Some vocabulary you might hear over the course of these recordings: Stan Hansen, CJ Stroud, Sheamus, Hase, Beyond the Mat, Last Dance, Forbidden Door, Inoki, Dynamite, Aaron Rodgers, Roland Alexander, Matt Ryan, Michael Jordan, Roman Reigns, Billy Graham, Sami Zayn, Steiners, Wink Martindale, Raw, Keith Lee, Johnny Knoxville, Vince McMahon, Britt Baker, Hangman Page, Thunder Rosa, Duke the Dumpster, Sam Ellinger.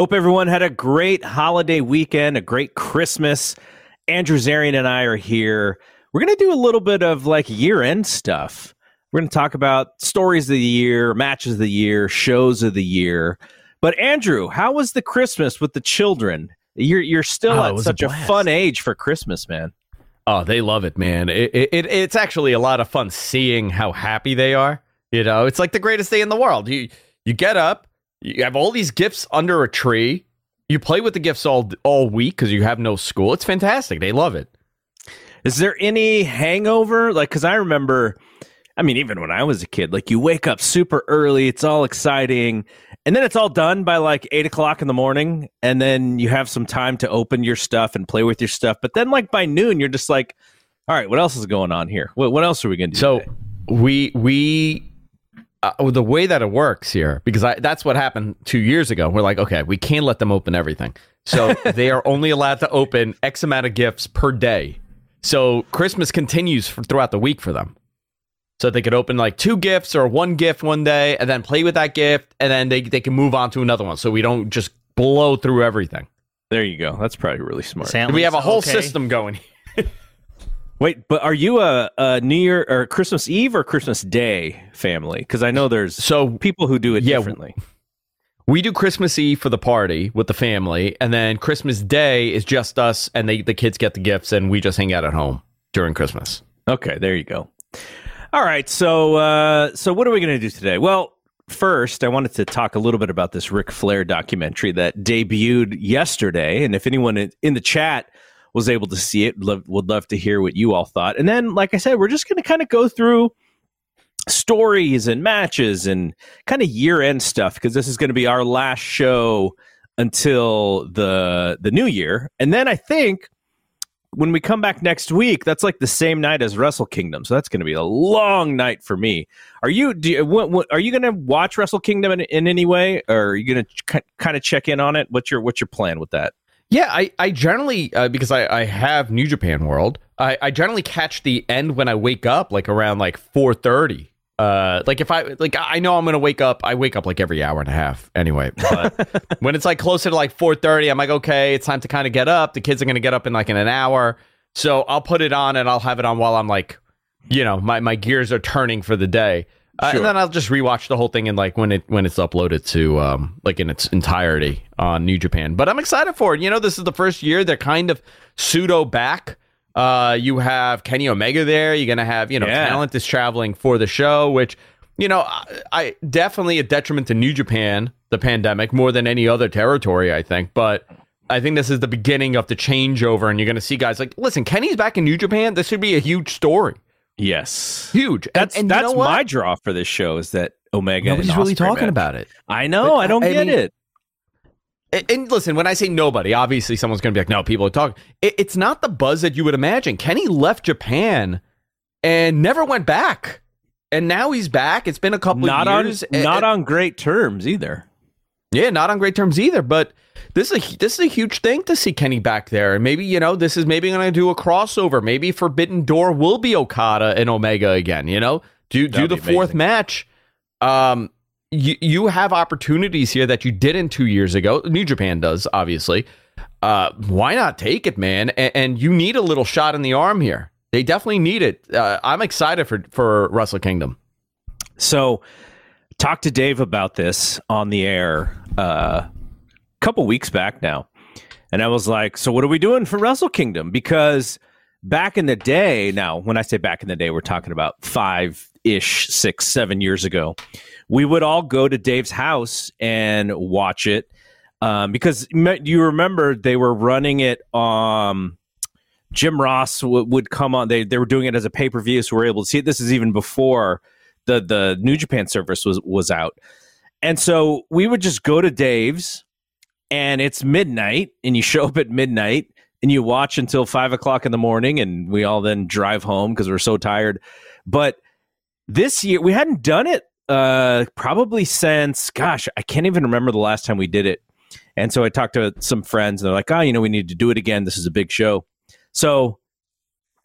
Hope everyone had a great holiday weekend, a great Christmas. Andrew Zarian and I are here. We're going to do a little bit of like year-end stuff. We're going to talk about stories of the year, matches of the year, shows of the year. But Andrew, how was the Christmas with the children? You're still at such a fun age for Christmas, man. Oh, they love it, man. It's actually a lot of fun seeing how happy they are. You know, it's like the greatest day in the world. You get up, you have all these gifts under a tree. You play with the gifts all week because you have no school. It's fantastic. They love it. Is there any hangover? Like, because I remember, I mean, even when I was a kid, like you wake up super early. It's all exciting. And then it's all done by like 8 o'clock in the morning. And then you have some time to open your stuff and play with your stuff. But then like by noon, you're just like, all right, what else is going on here? What else are we going to do? So today? The way that it works here, because that's what happened 2 years ago. We're like, okay, we can't let them open everything. So they are only allowed to open X amount of gifts per day. So Christmas continues throughout the week for them. So they could open like two gifts or one gift one day and then play with that gift. And then they can move on to another one. So we don't just blow through everything. There you go. That's probably really smart. We have a whole system going here. Wait, but are you a New Year or Christmas Eve or Christmas Day family? Because I know there's people who do it differently. We do Christmas Eve for the party with the family, and then Christmas Day is just us, and the kids get the gifts, and we just hang out at home during Christmas. Okay, there you go. All right, so what are we going to do today? Well, first, I wanted to talk a little bit about this Ric Flair documentary that debuted yesterday, and if anyone in the chat was able to see it, would love to hear what you all thought. And then, like I said, we're just going to kind of go through stories and matches and kind of year-end stuff, because this is going to be our last show until the new year. And then I think when we come back next week, that's like the same night as Wrestle Kingdom. So that's going to be a long night for me. Are you going to watch Wrestle Kingdom in any way? Or are you going to kind of check in on it? What's your plan with that? Yeah, I generally, because I have New Japan World, I generally catch the end when I wake up, like around like 4:30. Like if I know I'm going to wake up, I wake up like every hour and a half anyway. But when it's like closer to like 4:30, I'm like, okay, it's time to kind of get up. The kids are going to get up in like in an hour. So I'll put it on and I'll have it on while I'm like, you know, my gears are turning for the day. Sure. And then I'll just rewatch the whole thing and like when it's uploaded to like in its entirety on New Japan. But I'm excited for it. You know, this is the first year they're kind of pseudo back. You have Kenny Omega there. You're going to have, talent is traveling for the show, which, I definitely a detriment to New Japan, the pandemic, more than any other territory, I think. But I think this is the beginning of the changeover. And you're going to see guys like, listen, Kenny's back in New Japan. This should be a huge story. Yes, huge. And that's my draw for this show is that Omega. Nobody's really talking about it. I know. I don't get it. And listen, when I say nobody, obviously someone's going to be like, "No, people are talking." It's not the buzz that you would imagine. Kenny left Japan and never went back, and now he's back. It's been a couple of years, not on great terms either. Yeah, not on great terms either. But this is a huge thing to see Kenny back there. And maybe, this is maybe going to do a crossover. Maybe Forbidden Door will be Okada and Omega again, Do the fourth match. You have opportunities here that you didn't 2 years ago. New Japan does, obviously. Why not take it, man? And you need a little shot in the arm here. They definitely need it. I'm excited for Wrestle Kingdom. So talked to Dave about this on the air couple weeks back now, and I was like, so what are we doing for Wrestle Kingdom? Because back in the day, now when I say back in the day, we're talking about 5-ish, 6-7 years ago, we would all go to Dave's house and watch it, because you remember they were running it, Jim Ross would come on, they were doing it as a pay-per-view, so we're able to see it. This is even before the New Japan service was out. And so we would just go to Dave's, and it's midnight, and you show up at midnight, and you watch until 5 o'clock in the morning, and we all then drive home because we're so tired. But this year, we hadn't done it probably since, I can't even remember the last time we did it. And so I talked to some friends, and they're like, we need to do it again. This is a big show. So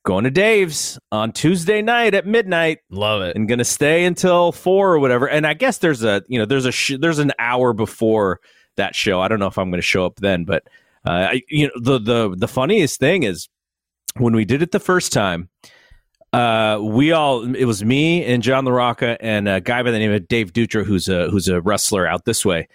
going to Dave's on Tuesday night at midnight. Love it. And going to stay until 4 or whatever. And I guess there's an hour before that show. I don't know if I'm going to show up then, but the funniest thing is when we did it the first time, it was me and John LaRocca and a guy by the name of Dave Dutra, who's a wrestler out this way.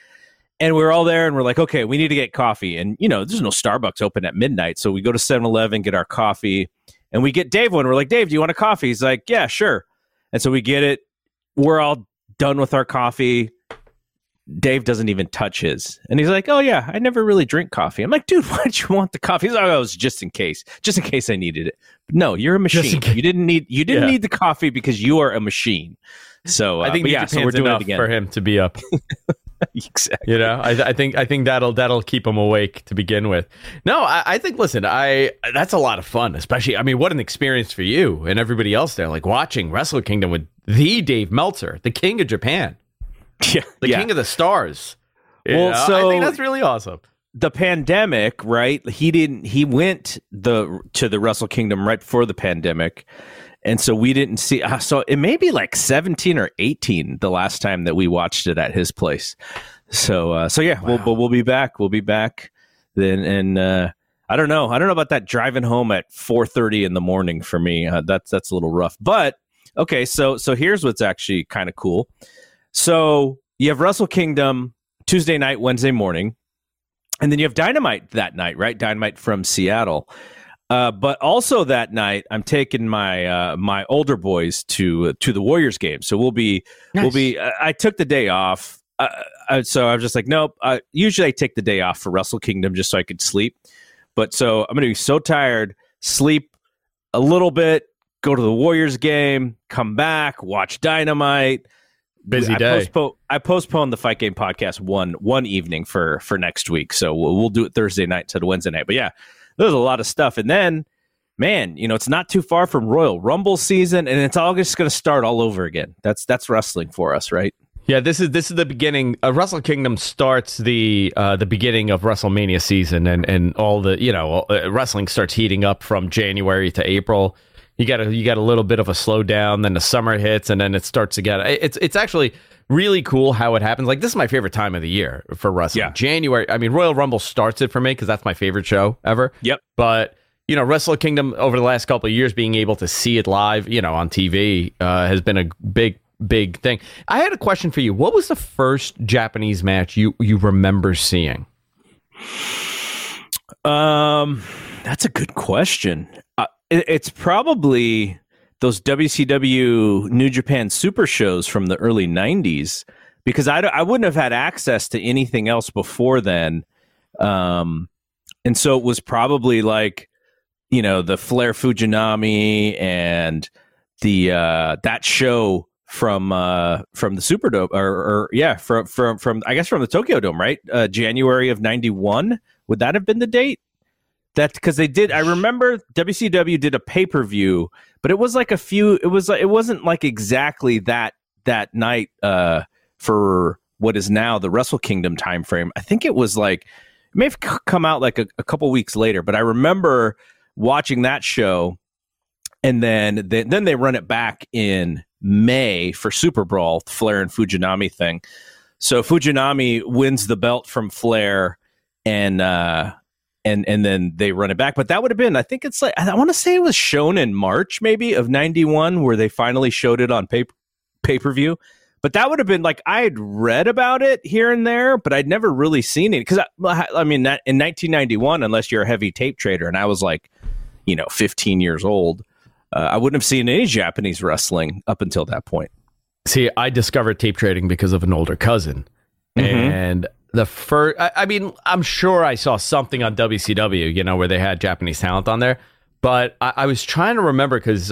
And we're all there and we're like, okay, we need to get coffee. And, there's no Starbucks open at midnight. So we go to 7-Eleven, get our coffee, and we get Dave one. We're like, Dave, do you want a coffee? He's like, yeah, sure. And so we get it. We're all done with our coffee. Dave doesn't even touch his. And he's like, oh, yeah, I never really drink coffee. I'm like, dude, why'd you want the coffee? He's like, oh, it was just in case I needed it. But no, you're a machine. You didn't need the coffee because you are a machine. So I think so we're doing enough it again for him to be up. Exactly. I think that'll keep them awake to begin with. No, I think. Listen, that's a lot of fun, especially. I mean, what an experience for you and everybody else there, like watching Wrestle Kingdom with the Dave Meltzer, the King of Japan, King of the Stars. Well, so I think that's really awesome. The pandemic, right? He went to the Wrestle Kingdom right before the pandemic. And so we didn't see. So it may be like 17 or 18 the last time that we watched it at his place. So we'll be back. We'll be back then. And I don't know about that driving home at 4:30 in the morning for me. That's a little rough. But okay, so here's what's actually kind of cool. So you have Wrestle Kingdom Tuesday night, Wednesday morning, and then you have Dynamite that night, right? Dynamite from Seattle. But also that night, I'm taking my my older boys to the Warriors game. So we'll be. I took the day off, so I was just like, nope. Usually I take the day off for Wrestle Kingdom just so I could sleep. But so I'm gonna be so tired, sleep a little bit, go to the Warriors game, come back, watch Dynamite. Busy day. I postponed the Fight Game podcast one evening for next week. So we'll do it Thursday night to the Wednesday night. But yeah. There's a lot of stuff. And then, man, it's not too far from Royal Rumble season, and it's all just going to start all over again. That's wrestling for us, right? Yeah, this is the beginning. Wrestle Kingdom starts the beginning of WrestleMania season, and all the, wrestling starts heating up from January to April. You got a little bit of a slowdown, then the summer hits, and then it starts again. It's actually really cool how it happens. Like, this is my favorite time of the year for wrestling. Yeah. January. I mean, Royal Rumble starts it for me because that's my favorite show ever. Yep. But, Wrestle Kingdom over the last couple of years, being able to see it live, on TV has been a big, big thing. I had a question for you. What was the first Japanese match you remember seeing? That's a good question. It's probably those WCW New Japan Super shows from the early 90s, because I wouldn't have had access to anything else before then. And so it was probably like, the Flair Fujinami and the that show from the Super Dome from the Tokyo Dome, right? January of 91. Would that have been the date? That's because they did. I remember WCW did a pay-per-view, but it was like it wasn't like exactly that night for what is now the Wrestle Kingdom time frame. I think it was like, it may have come out like a couple weeks later, but I remember watching that show, and then they run it back in May for SuperBrawl, Flair and Fujinami thing. So Fujinami wins the belt from Flair, and then they run it back. But that would have been, I think it's like, I want to say it was shown in March maybe of 91 where they finally showed it on pay-per-view. But that would have been like, I had read about it here and there, but I'd never really seen it. Because I mean, that in 1991, unless you're a heavy tape trader, and I was like, 15 years old, I wouldn't have seen any Japanese wrestling up until that point. See, I discovered tape trading because of an older cousin. Mm-hmm. And the first, I mean, I'm sure I saw something on WCW, where they had Japanese talent on there. But I was trying to remember because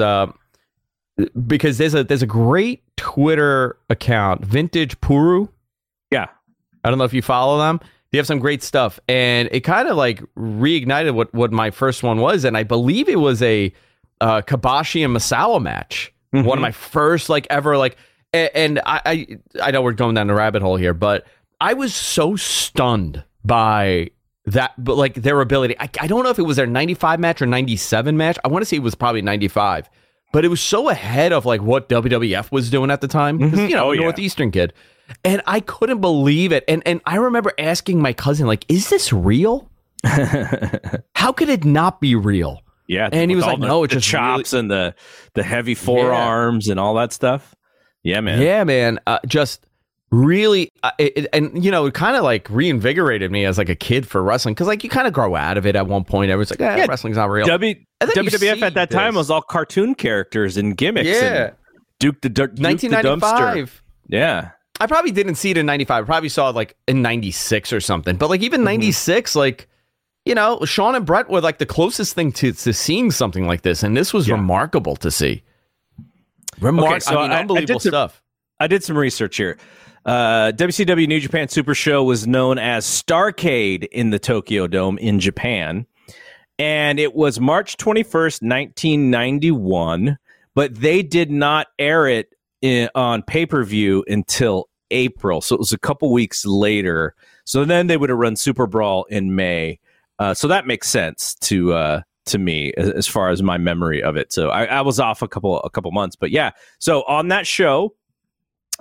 there's a great Twitter account, Vintage Puru. Yeah, I don't know if you follow them. They have some great stuff, and it kind of like reignited what my first one was, and I believe it was a Kobashi and Misawa match. Mm-hmm. One of my first like ever like, and I know we're going down the rabbit hole here, but I was so stunned by that, but like their ability. I don't know if it was their 95 match or 97 match. I want to say it was probably 95, but it was so ahead of like what WWF was doing at the time. Mm-hmm. Northeastern kid. And I couldn't believe it. And I remember asking my cousin, like, is this real? How could it not be real? Yeah. And he was like, no, it's just chops and the heavy forearms and all that stuff. Yeah, man. Yeah, man. Just really. And, you know, it kind of like reinvigorated me as like a kid for wrestling. Because like you kind of grow out of it at one point. Everyone's like, wrestling's not real. WWF at that time was all cartoon characters and gimmicks. Yeah. And Duke the Dumpster. Yeah. I probably didn't see it in 95. I probably saw it like in 96 or something. But like even 96, like, you know, Sean and Brett were like the closest thing to seeing something like this. And this was remarkable to see. Unbelievable stuff. I did some research here. WCW New Japan Super Show was known as Starcade in the Tokyo Dome in Japan. And it was March 21st, 1991. But they did not air it on pay-per-view until April. So it was a couple weeks later. So then they would have run SuperBrawl in May. So that makes sense to me as far as my memory of it. So I was off a couple months, but yeah. So on that show,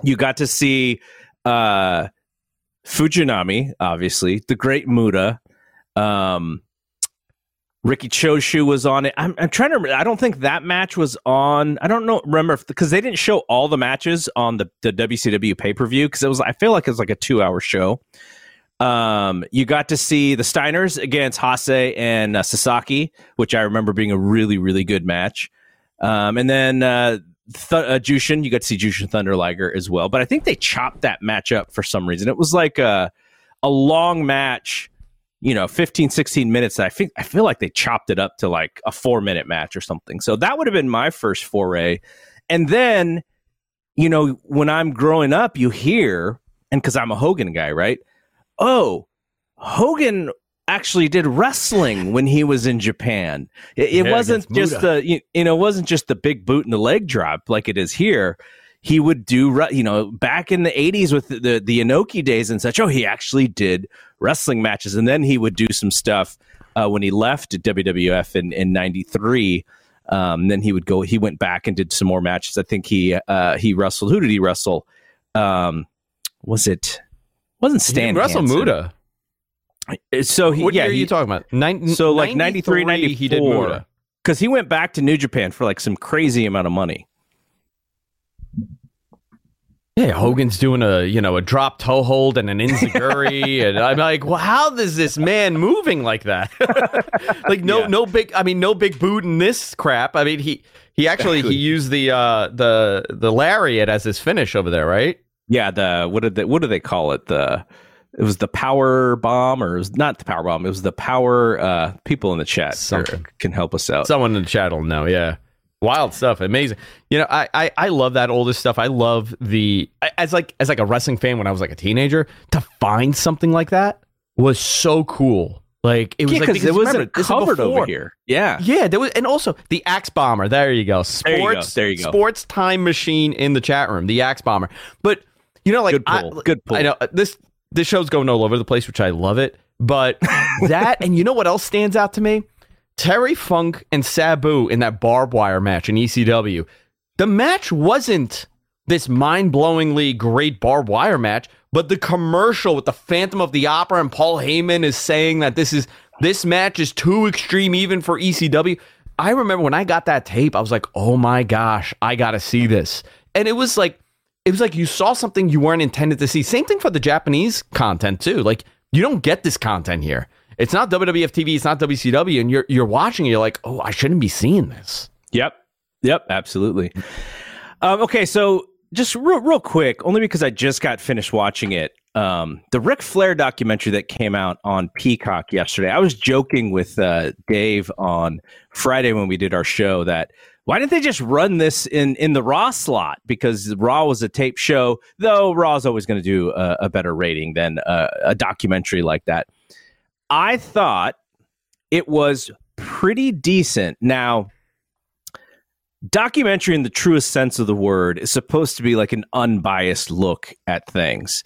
you got to see Fujinami, obviously, the great Muta. Ricky Choshu was on it. I'm trying to remember. I don't think that match was on. I don't know. Remember, because they didn't show all the matches on the WCW pay-per-view, because it was, I feel like it was like a 2-hour show. You got to see the Steiners against Hase and Sasaki, which I remember being a really, really good match. And then Jushin, you got to see Jushin Thunder Liger as well. But I think they chopped that match up for some reason. It was like a long match, you know, 15, 16 minutes. I feel like they chopped it up to like a 4-minute match or something. So that would have been my first foray. And then, you know, when I'm growing up, you hear, and because I'm a Hogan guy, right? Oh, Hogan actually did wrestling when he was in Japan. It wasn't just the, you know, it wasn't just the big boot and the leg drop like it is here. He would do, you know, back in the 80s with the Inoki days and such. Oh, he actually did wrestling matches. And then he would do some stuff when he left WWF in 93. Then he would go, he went back and did some more matches. I think he wrestled. Who did he wrestle? Wasn't Stan Hansen. Muta. So he, what year are you talking about? So like 93, 94. He did Muta. Because he went back to New Japan for like some crazy amount of money. Yeah, Hogan's doing a drop toe hold and an enziguri, and I'm like, well, how is this man moving like that? Like no big boot in this crap. I mean, he used the lariat as his finish over there, right? Yeah, what do they call it? It was the power bomb, or it was not the power bomb? It was the power. People in the chat can help us out. Someone in the chat will know. Yeah. Wild stuff. Amazing. You know, I love that older stuff. I love as a wrestling fan when I was like a teenager, to find something like that was so cool. Like it was because it wasn't covered over here. Yeah. Yeah. There was, and also the Axe Bomber. There you go. Sports. There you go. Sports time machine in the chat room. The Axe Bomber. But you know, like good pull. I know this show's going all over the place, which I love it. But that, and you know what else stands out to me? Terry Funk and Sabu in that barbed wire match in ECW. The match wasn't this mind-blowingly great barbed wire match, but the commercial with the Phantom of the Opera and Paul Heyman is saying that this match is too extreme even for ECW. I remember when I got that tape, I was like, oh my gosh, I gotta see this. And it was like you saw something you weren't intended to see. Same thing for the Japanese content too. Like, you don't get this content here. It's not WWF TV, it's not WCW, and you're watching it, you're like, oh, I shouldn't be seeing this. Yep, absolutely. Okay, so just real quick, only because I just got finished watching it, the Ric Flair documentary that came out on Peacock yesterday. I was joking with Dave on Friday when we did our show that, why didn't they just run this in the Raw slot? Because Raw was a tape show, though Raw's always going to do a better rating than a documentary like that. I thought it was pretty decent. Now, documentary in the truest sense of the word is supposed to be like an unbiased look at things.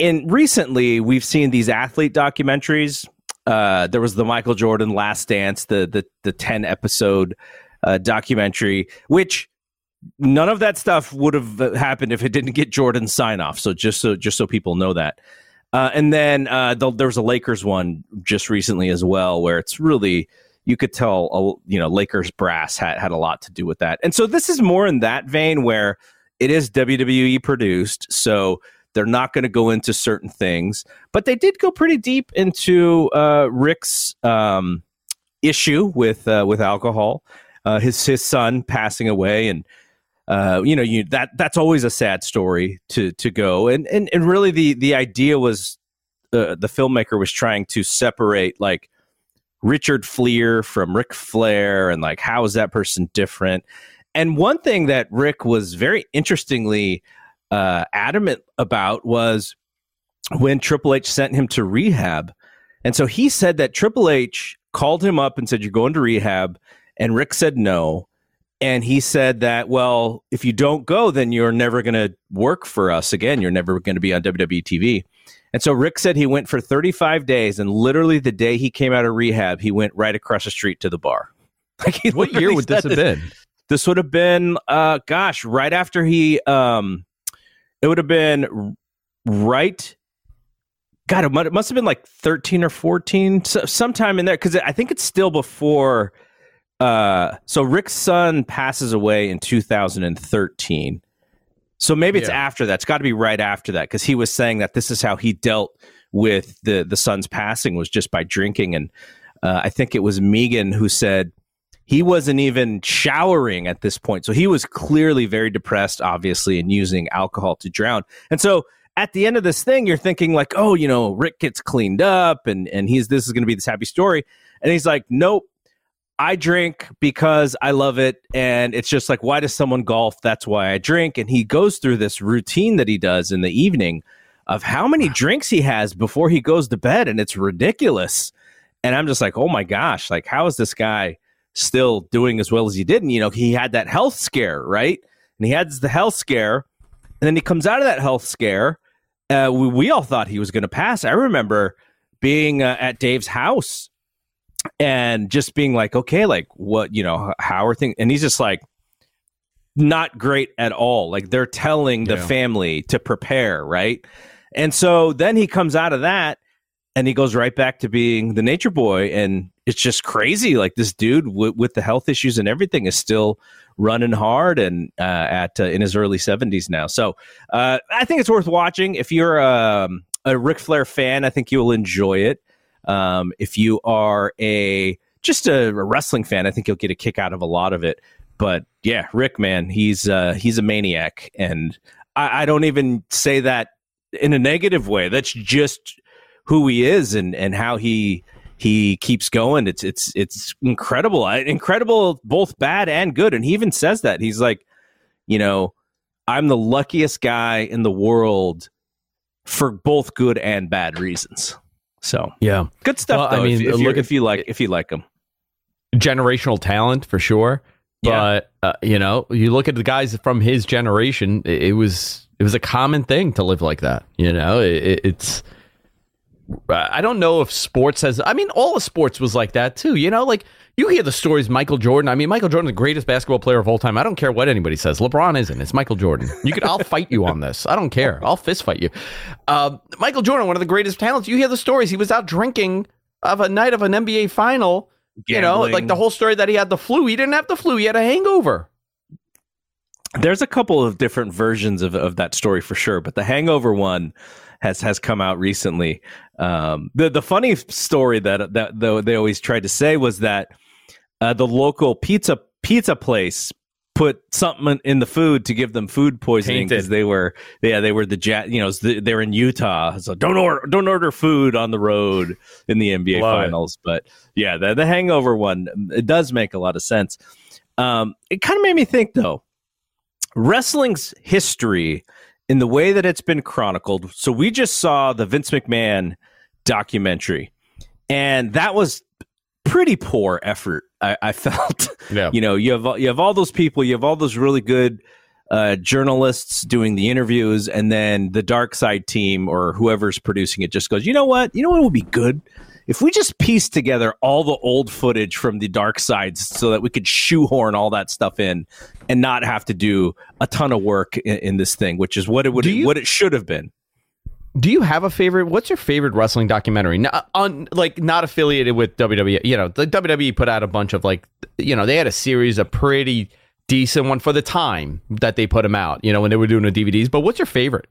And recently, we've seen these athlete documentaries. There was the Michael Jordan Last Dance, the 10-episode documentary, which None of that stuff would have happened if it didn't get Jordan's sign-off. So just so people know that. And then there was a Lakers one just recently as well, where it's really, you could tell, Lakers brass had a lot to do with that. And so this is more in that vein where it is WWE produced. So they're not going to go into certain things, but they did go pretty deep into Ric's issue with alcohol, his son passing away, and that's always a sad story to go. And really the idea was the filmmaker was trying to separate like Richard Fleer from Ric Flair, and like, how is that person different? And one thing that Ric was very interestingly adamant about was when Triple H sent him to rehab. And so he said that Triple H called him up and said, "You're going to rehab." And Ric said no. And he said that, well, if you don't go, then you're never going to work for us again. You're never going to be on WWE TV. And so Ric said he went for 35 days, and literally the day he came out of rehab, he went right across the street to the bar. Like, what year would this have been? This would have been, right after he, it would have been right. God, it must have been like 13 or 14, sometime in there, because I think it's still before. So Ric's son passes away in 2013. So maybe it's after that. It's got to be right after that, because he was saying that this is how he dealt with the son's passing, was just by drinking. And I think it was Megan who said he wasn't even showering at this point. So he was clearly very depressed, obviously, and using alcohol to drown. And so at the end of this thing, you're thinking like, oh, Ric gets cleaned up and this is going to be this happy story. And he's like, nope. I drink because I love it, and it's just like, why does someone golf? That's why I drink. And he goes through this routine that he does in the evening of how many drinks he has before he goes to bed, and it's ridiculous. And I'm just like, oh my gosh, like, how is this guy still doing as well as he did? And he had that health scare, right? And he had the health scare, and then he comes out of that health scare. We all thought he was going to pass. I remember being at Dave's house and just being like, okay, like, what, how are things? And he's just like, not great at all. Like, they're telling the family to prepare, right? And so then he comes out of that and he goes right back to being the nature boy. And it's just crazy. Like, this dude with the health issues and everything is still running hard and in his early 70s now. So I think it's worth watching. If you're a Ric Flair fan, I think you will enjoy it. If you are just a wrestling fan, I think you'll get a kick out of a lot of it. But yeah, Ric, man, he's a maniac, and I don't even say that in a negative way. That's just who he is, and how he keeps going. It's incredible, both bad and good. And he even says that. He's like, I'm the luckiest guy in the world for both good and bad reasons. So yeah, good stuff. Well, though, I mean, if you like them, generational talent for sure. Yeah. But you look at the guys from his generation. It was a common thing to live like that. It's. I don't know if sports has. I mean, all of sports was like that too. Like, you hear the stories. Michael Jordan. I mean, Michael Jordan, the greatest basketball player of all time. I don't care what anybody says. LeBron isn't. It's Michael Jordan. I'll fight you on this. I don't care. I'll fist fight you. Michael Jordan, one of the greatest talents. You hear the stories. He was out drinking of a night of an NBA final. Gambling. Like the whole story that he had the flu. He didn't have the flu. He had a hangover. There's a couple of different versions of that story for sure, but the hangover one has come out recently. The funny story that though they always tried to say was that the local pizza place put something in the food to give them food poisoning, because they were they're in Utah, so don't order food on the road in the NBA finals. But yeah, the hangover one, it does make a lot of sense. It kind of made me think though, wrestling's history in the way that it's been chronicled. So we just saw the Vince McMahon documentary, and that was pretty poor effort. I felt, you have all those people, you have all those really good journalists doing the interviews, and then the dark side team or whoever's producing it just goes, you know what would be good if we just piece together all the old footage from the dark sides so that we could shoehorn all that stuff in and not have to do a ton of work in this thing, which is what it would, what it should have been. Do you have a favorite? What's your favorite wrestling documentary? Not, on, like, not affiliated with WWE. You know, the WWE put out a bunch of, like, you know, they had a series, a pretty decent one for the time that they put them out, you know, when they were doing the DVDs. But what's your favorite?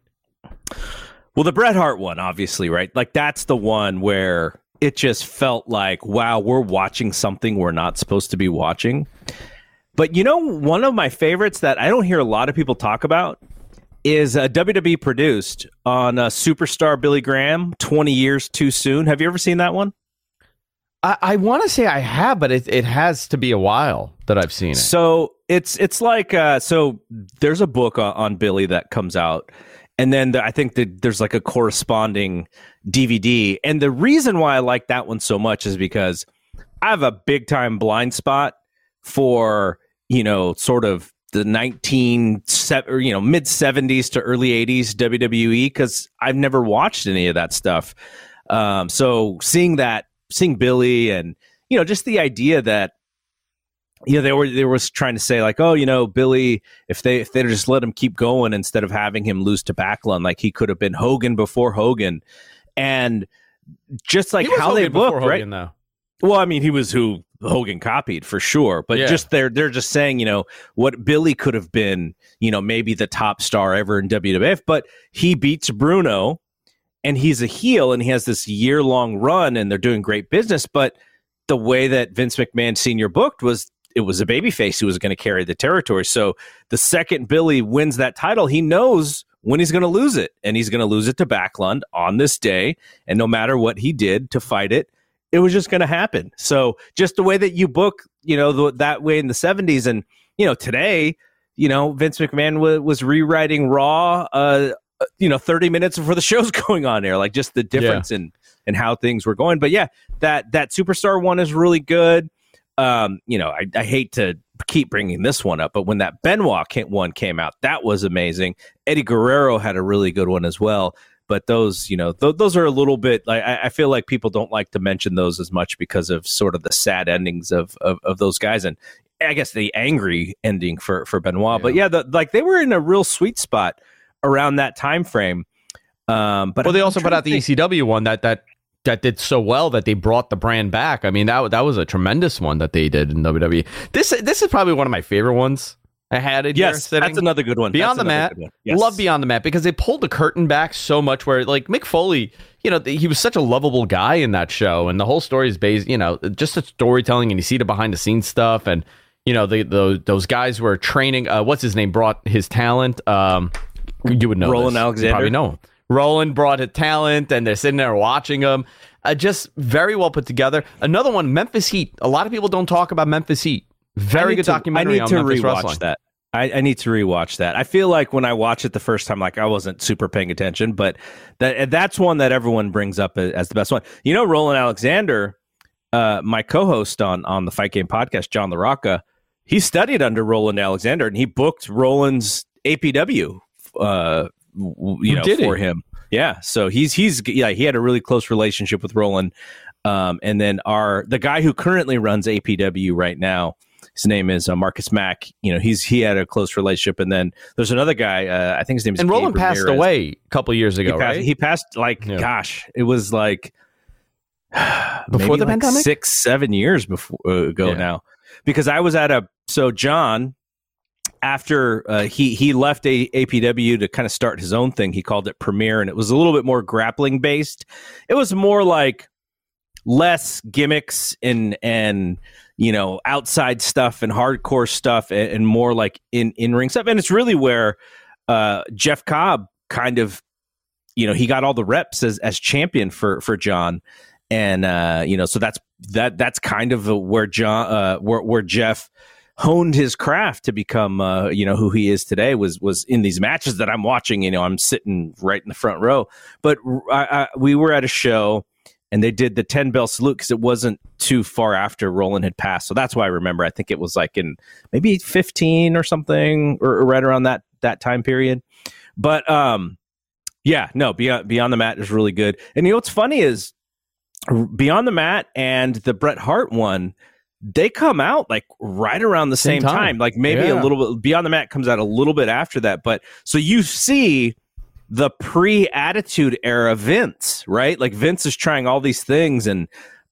Well, the Bret Hart one, obviously, right? Like, that's the one where it just felt like, wow, we're watching something we're not supposed to be watching. But, you know, one of my favorites that I don't hear a lot of people talk about is WWE produced on Superstar Billy Graham, 20 Years Too Soon. Have you ever seen that one? I want to say I have, but it has to be a while that I've seen it. So it's like, so there's a book on Billy that comes out. And then I think that there's like a corresponding DVD. And the reason why I like that one so much is because I have a big time blind spot for, you know, sort of the mid 70s to early 80s WWE, because I've never watched any of that stuff. So seeing Billy and, you know, just the idea that, you know, they were trying to say, like, oh, you know, Billy, if they just let him keep going instead of having him lose to Backlund, like, he could have been Hogan before Hogan. And just like how Hogan they looked, Hogan, right? Though. Well, I mean, he was who Hogan copied for sure. But yeah, just they're just saying, you know, what Billy could have been, you know, maybe the top star ever in WWF. But he beats Bruno and he's a heel and he has this year-long run and they're doing great business. But the way that Vince McMahon Sr. booked was, it was a babyface who was going to carry the territory. So the second Billy wins that title, he knows when he's going to lose it. And he's going to lose it to Backlund on this day. And no matter what he did to fight it, it was just going to happen. So just the way that you book, you know, that way in the 70s. And, you know, today, you know, Vince McMahon was rewriting Raw, you know, 30 minutes before the show's going on air. Like, just the difference in how things were going. But yeah, that Superstar one is really good. You know, I hate to keep bringing this one up, but when that Benoit one came out, that was amazing. Eddie Guerrero had a really good one as well. But those, you know, those are a little bit, like, I feel like people don't like to mention those as much because of sort of the sad endings of those guys. And I guess the angry ending for Benoit. Yeah. But yeah, like, they were in a real sweet spot around that time frame. But well, they also put out the ECW one that did so well that they brought the brand back. I mean, that was a tremendous one that they did in WWE. This is probably one of my favorite ones I had. Yes, that's another good one. Beyond the Mat. Yes. Love Beyond the Mat because they pulled the curtain back so much where, like, Mick Foley, you know, he was such a lovable guy in that show. And the whole story is based, you know, just the storytelling, and you see the behind the scenes stuff. And, you know, those guys were training. What's his name? Brought his talent. You would know Roland Alexander. You probably know him. Roland brought a talent, and they're sitting there watching him. Just very well put together. Another one, Memphis Heat. A lot of people don't talk about Memphis Heat. Very good documentary on Memphis wrestling. I need to rewatch that. I need to rewatch that. I feel like when I watch it the first time, like, I wasn't super paying attention, but that's one that everyone brings up as the best one. You know, Roland Alexander, my co-host on the Fight Game podcast, John LaRocca, he studied under Roland Alexander, and he booked Roland's APW for him. Yeah. So he had a really close relationship with Roland. And then the guy who currently runs APW right now, his name is Marcus Mack. You know, he had a close relationship. And then there's another guy, I think his name is Gabe Roland Ramirez. Passed away a couple years ago, right? He passed, like, gosh, it was like before the pandemic? 6-7 years ago now, because I was at John, after he left APW to kind of start his own thing. He called it Premiere, and it was a little bit more grappling based. It was more like less gimmicks and you know, outside stuff and hardcore stuff, and more like in ring stuff. And it's really where Jeff Cobb kind of, you know, he got all the reps as champion for John, and you know, so that's kind of where John where Jeff honed his craft to become, you know, who he is today, was in these matches that I'm watching. You know, I'm sitting right in the front row. But we were at a show, and they did the 10-bell salute because it wasn't too far after Roland had passed. So that's why I remember. I think it was like in maybe 15 or something, or right around that time period. But Beyond the Mat is really good. And you know what's funny is Beyond the Mat and the Bret Hart one, they come out like right around the same time. Like maybe a little bit. Beyond the Mat comes out a little bit after that. But so you see the pre-Attitude Era Vince, right? Like Vince is trying all these things, and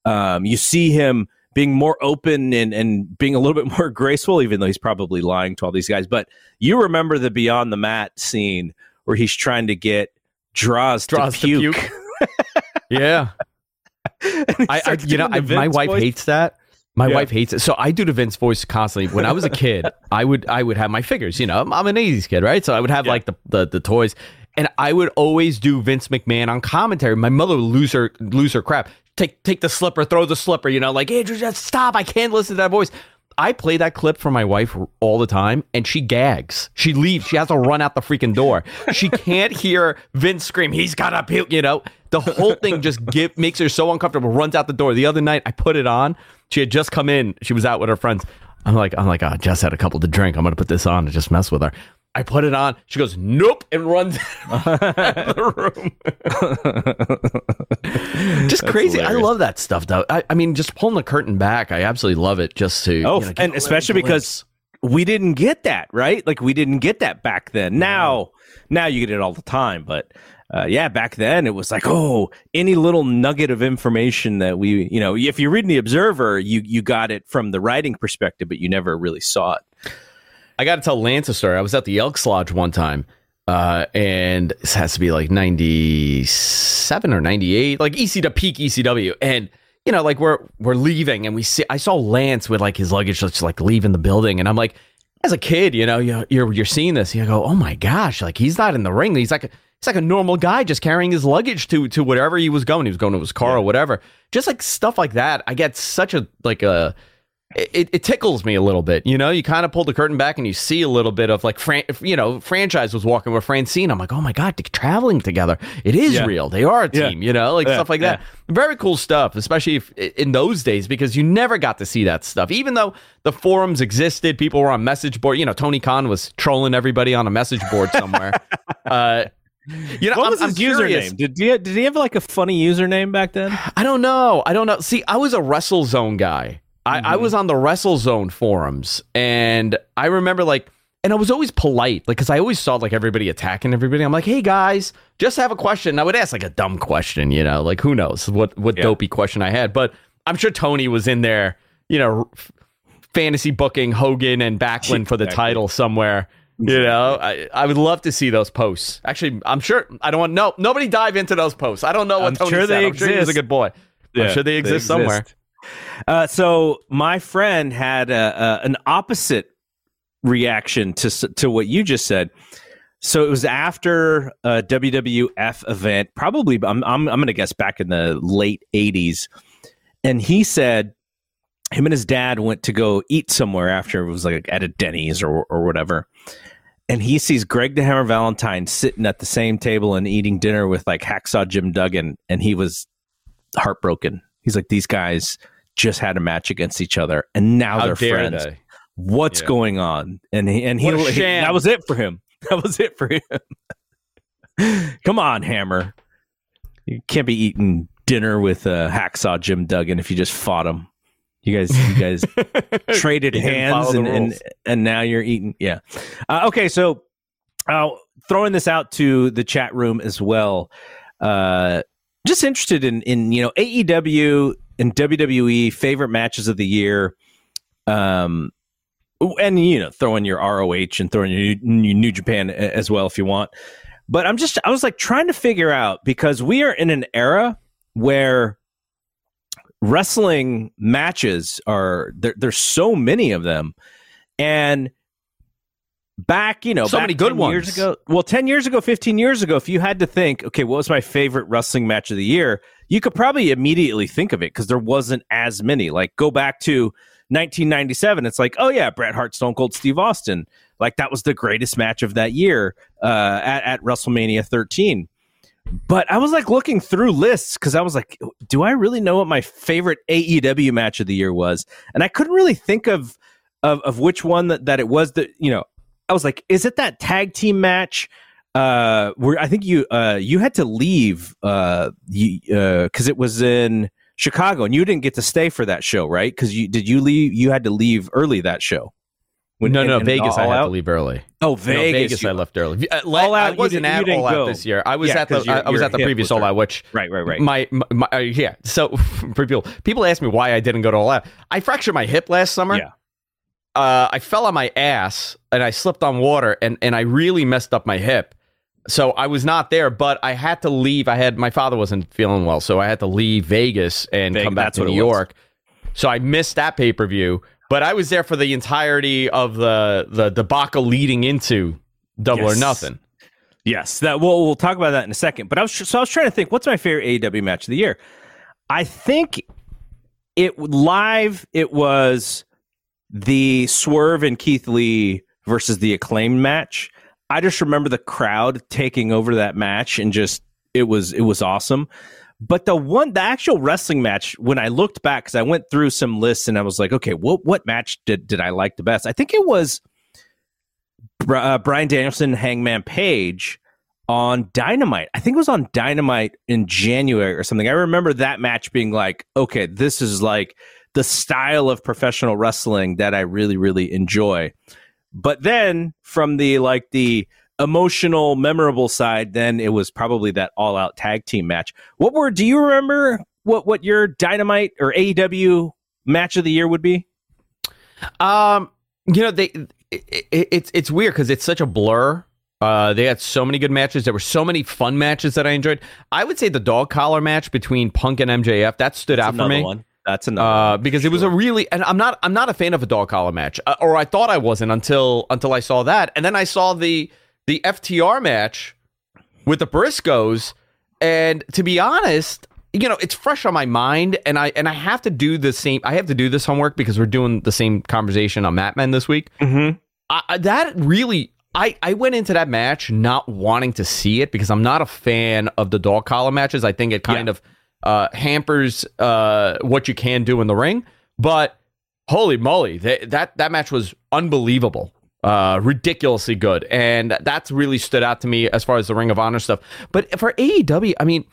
you see him being more open and being a little bit more graceful, even though he's probably lying to all these guys. But you remember the Beyond the Mat scene where he's trying to get Draws to puke. Yeah. My wife hates that. My wife hates it. So I do the Vince voice constantly. When I was a kid, I would have my figures. You know, I'm an 80s kid, right? So I would have like the toys. And I would always do Vince McMahon on commentary. My mother would lose her crap. Take the slipper, throw the slipper, you know, like, Andrew, just stop. I can't listen to that voice. I play that clip for my wife all the time, and she gags. She leaves. She has to run out the freaking door. She can't hear Vince scream, he's got a puke, you know. The whole thing just makes her so uncomfortable, runs out the door. The other night, I put it on. She had just come in. She was out with her friends. I'm like, oh, Jess had a couple to drink. I'm going to put this on and just mess with her. I put it on. She goes, nope, and runs out of the room. Just that's crazy. Hilarious. I love that stuff, though. I mean, just pulling the curtain back, I absolutely love it. Just to and especially because we didn't get that, right? Like we didn't get that back then. Now you get it all the time, but back then it was like, oh, any little nugget of information that we, you know, if you're reading the Observer, you got it from the writing perspective, but you never really saw it. I got to tell Lance a story. I was at the Elks Lodge one time, and this has to be like 97 or 98, like peak ECW. And, you know, like we're leaving, and I saw Lance with like his luggage just like leaving the building. And I'm like, as a kid, you know, you're seeing this. You go, oh, my gosh, like he's not in the ring. He's like a normal guy just carrying his luggage to wherever he was going. He was going to his car or whatever. Just like stuff like that. I get such a like a... It tickles me a little bit, you know. You kind of pull the curtain back and you see a little bit of like, franchise was walking with Francine. I'm like, oh my god, they're traveling together. It is real. They are a team, you know, like stuff like that. Very cool stuff, especially in those days because you never got to see that stuff. Even though the forums existed, people were on message board. You know, Tony Khan was trolling everybody on a message board somewhere. You know, what was his username? Did he have like a funny username back then? I don't know. See, I was a WrestleZone guy. I was on the WrestleZone forums, and I remember and I was always polite, like, because I always saw like everybody attacking everybody. I'm like, hey guys, just have a question. And I would ask like a dumb question, you know, like who knows what dopey question I had, but I'm sure Tony was in there, you know, fantasy booking Hogan and Backlund for the title somewhere. You know, I would love to see those posts. Actually, I'm sure nobody dive into those posts. I don't know what Tony said. I'm sure he was a good boy. Yeah, I'm sure they exist somewhere. So my friend had an opposite reaction to what you just said. So it was after a WWF event, probably. I'm going to guess back in the late '80s, and he said him and his dad went to go eat somewhere after. It was like at a Denny's or whatever, and he sees Greg the Hammer Valentine sitting at the same table and eating dinner with like Hacksaw Jim Duggan, and he was heartbroken. He's like, these guys just had a match against each other, and now they're friends. What's going on? And that was it for him. Come on, Hammer. You can't be eating dinner with Hacksaw Jim Duggan if you just fought him. You guys traded hands, and now you're eating. Yeah. Okay, so throwing this out to the chat room as well. Just interested in you know, AEW and WWE favorite matches of the year, and you know, throw in your ROH and throw in your New Japan as well if you want. But I was like trying to figure out, because we are in an era where wrestling matches are there's so many of them, and back, you know, so many good ones. 10 years ago, 15 years ago, if you had to think, okay, what was my favorite wrestling match of the year? You could probably immediately think of it because there wasn't as many. Like, go back to 1997. It's like, oh, yeah, Bret Hart, Stone Cold Steve Austin. Like, that was the greatest match of that year at WrestleMania 13. But I was like looking through lists because I was like, do I really know what my favorite AEW match of the year was? And I couldn't really think of which one that it was that, you know. I was like, is it that tag team match where I think you had to leave because it was in Chicago, and you didn't get to stay for that show, right? Because you leave. You had to leave early that show. No, Vegas. I had to leave early. Oh, Vegas! I left early. I wasn't at All Out this year. I was at the previous All Out, which right. My So for people ask me why I didn't go to All Out. I fractured my hip last summer. Yeah. I fell on my ass and I slipped on water and I really messed up my hip. So I was not there, but I had to leave. My father wasn't feeling well, so I had to leave Vegas and come back to New York. So I missed that pay per view. But I was there for the entirety of the debacle leading into Double or Nothing. Yes, that we'll talk about that in a second. But I was trying to think, what's my favorite AEW match of the year? I think it was the Swerve and Keith Lee versus the Acclaimed match. I just remember the crowd taking over that match and just it was awesome. But the actual wrestling match, when I looked back, because I went through some lists and I was like, okay, what match did I like the best? I think it was Bryan Danielson, Hangman Page on Dynamite. I think it was on Dynamite in January or something. I remember that match being like, okay, this is like the style of professional wrestling that I really, really enjoy. But then from the emotional, memorable side, then it was probably that all-out tag team match. Do you remember what your Dynamite or AEW match of the year would be? It's weird because it's such a blur. They had so many good matches. There were so many fun matches that I enjoyed. I would say the dog collar match between Punk and MJF that stood out for me. That's another one. Because it was a really, and I'm not a fan of a dog collar match, or I thought I wasn't until I saw that, and then I saw the FTR match with the Briscoes, and to be honest, it's fresh on my mind, and I have to do the same. I have to do this homework because we're doing the same conversation on Mat Men this week. Mm-hmm. I went into that match not wanting to see it because I'm not a fan of the dog collar matches. I think it kind of hampers what you can do in the ring. But holy moly, that match was unbelievable. Ridiculously good, and that's really stood out to me as far as the Ring of Honor stuff. But for AEW, I mean,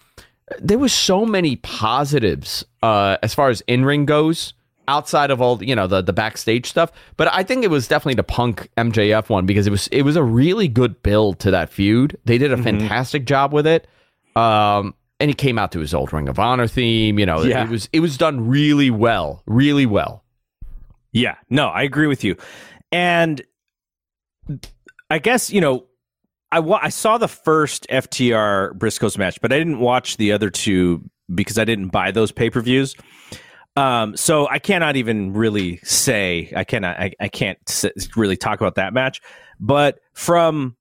there was so many positives as far as in-ring goes, outside of all the backstage stuff. But I think it was definitely the Punk MJF one because it was a really good build to that feud. They did a fantastic job with it, and he came out to his old Ring of Honor theme. It was done really well, really well. Yeah, no, I agree with you, and I guess, I saw the first FTR Briscoes match, but I didn't watch the other two because I didn't buy those pay-per-views. So I cannot even really say, I can't really talk about that match. But from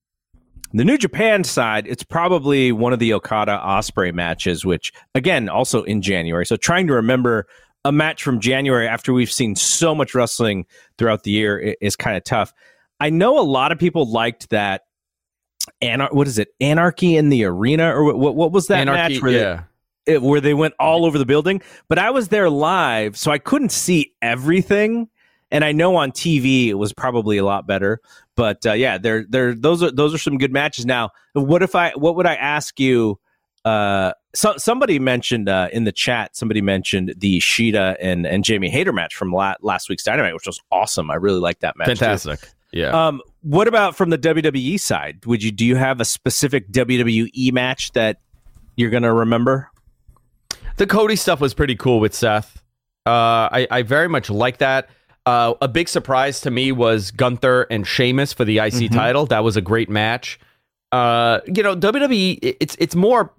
the New Japan side, it's probably one of the Okada Osprey matches, which, again, also in January. So trying to remember a match from January after we've seen so much wrestling throughout the year is kind of tough. I know a lot of people liked that. Anarchy in the Arena, or what was that Anarchy match? Where they went all over the building. But I was there live, so I couldn't see everything. And I know on TV it was probably a lot better. But those are some good matches. Now, what would I ask you? Somebody mentioned in the chat. Somebody mentioned the Shida and Jamie Hayter match from last week's Dynamite, which was awesome. I really liked that match. Fantastic. Too. Yeah. What about from the WWE side? Do you have a specific WWE match that you're gonna remember? The Cody stuff was pretty cool with Seth. I very much like that. A big surprise to me was Gunther and Sheamus for the IC title. That was a great match. WWE, it's more,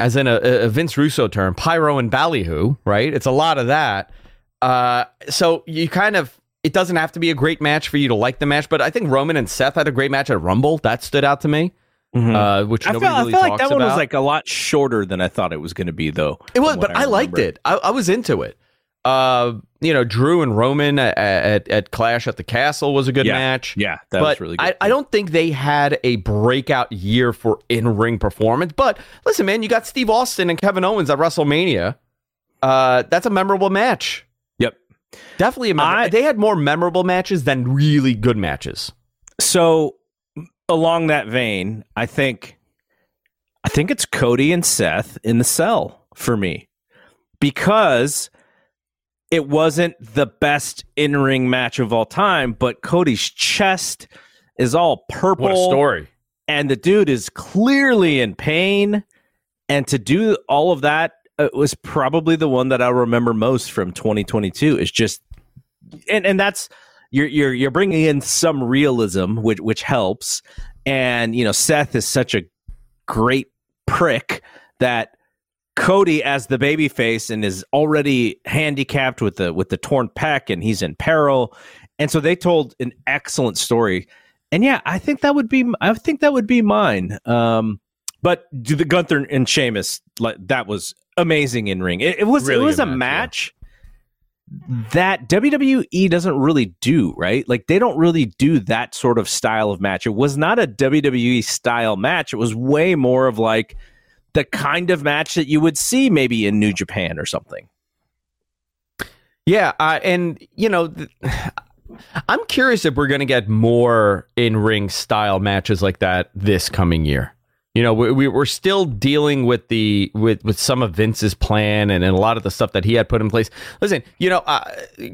as in a Vince Russo term, pyro and ballyhoo, right? It's a lot of that. So you kind of. It doesn't have to be a great match for you to like the match, but I think Roman and Seth had a great match at Rumble. That stood out to me, which nobody really talks about. I felt like that one was like a lot shorter than I thought it was going to be, though. It was, but I liked it. I was into it. Drew and Roman at Clash at the Castle was a good match. Yeah, that was really good. I don't think they had a breakout year for in-ring performance, but listen, man, you got Steve Austin and Kevin Owens at WrestleMania. That's a memorable match. Definitely, they had more memorable matches than really good matches. So, along that vein, I think it's Cody and Seth in the cell for me because it wasn't the best in-ring match of all time, but Cody's chest is all purple. What a story. And the dude is clearly in pain. And to do all of that, it was probably the one that I remember most from 2022. It's just, and that's, you're bringing in some realism, which helps. And, you know, Seth is such a great prick that Cody, as the babyface, and is already handicapped with the torn pec, and he's in peril, and so they told an excellent story. And yeah, I think that would be mine. But the Gunther and Sheamus, that was amazing in ring. It was a match that WWE doesn't really do, right? Like, they don't really do that sort of style of match. It was not a WWE style match. It was way more of like the kind of match that you would see maybe in New Japan or something. Yeah, and, you know, I'm curious if we're going to get more in-ring style matches like that this coming year. You know, we're still dealing with some of Vince's plan and a lot of the stuff that he had put in place. Listen, you know,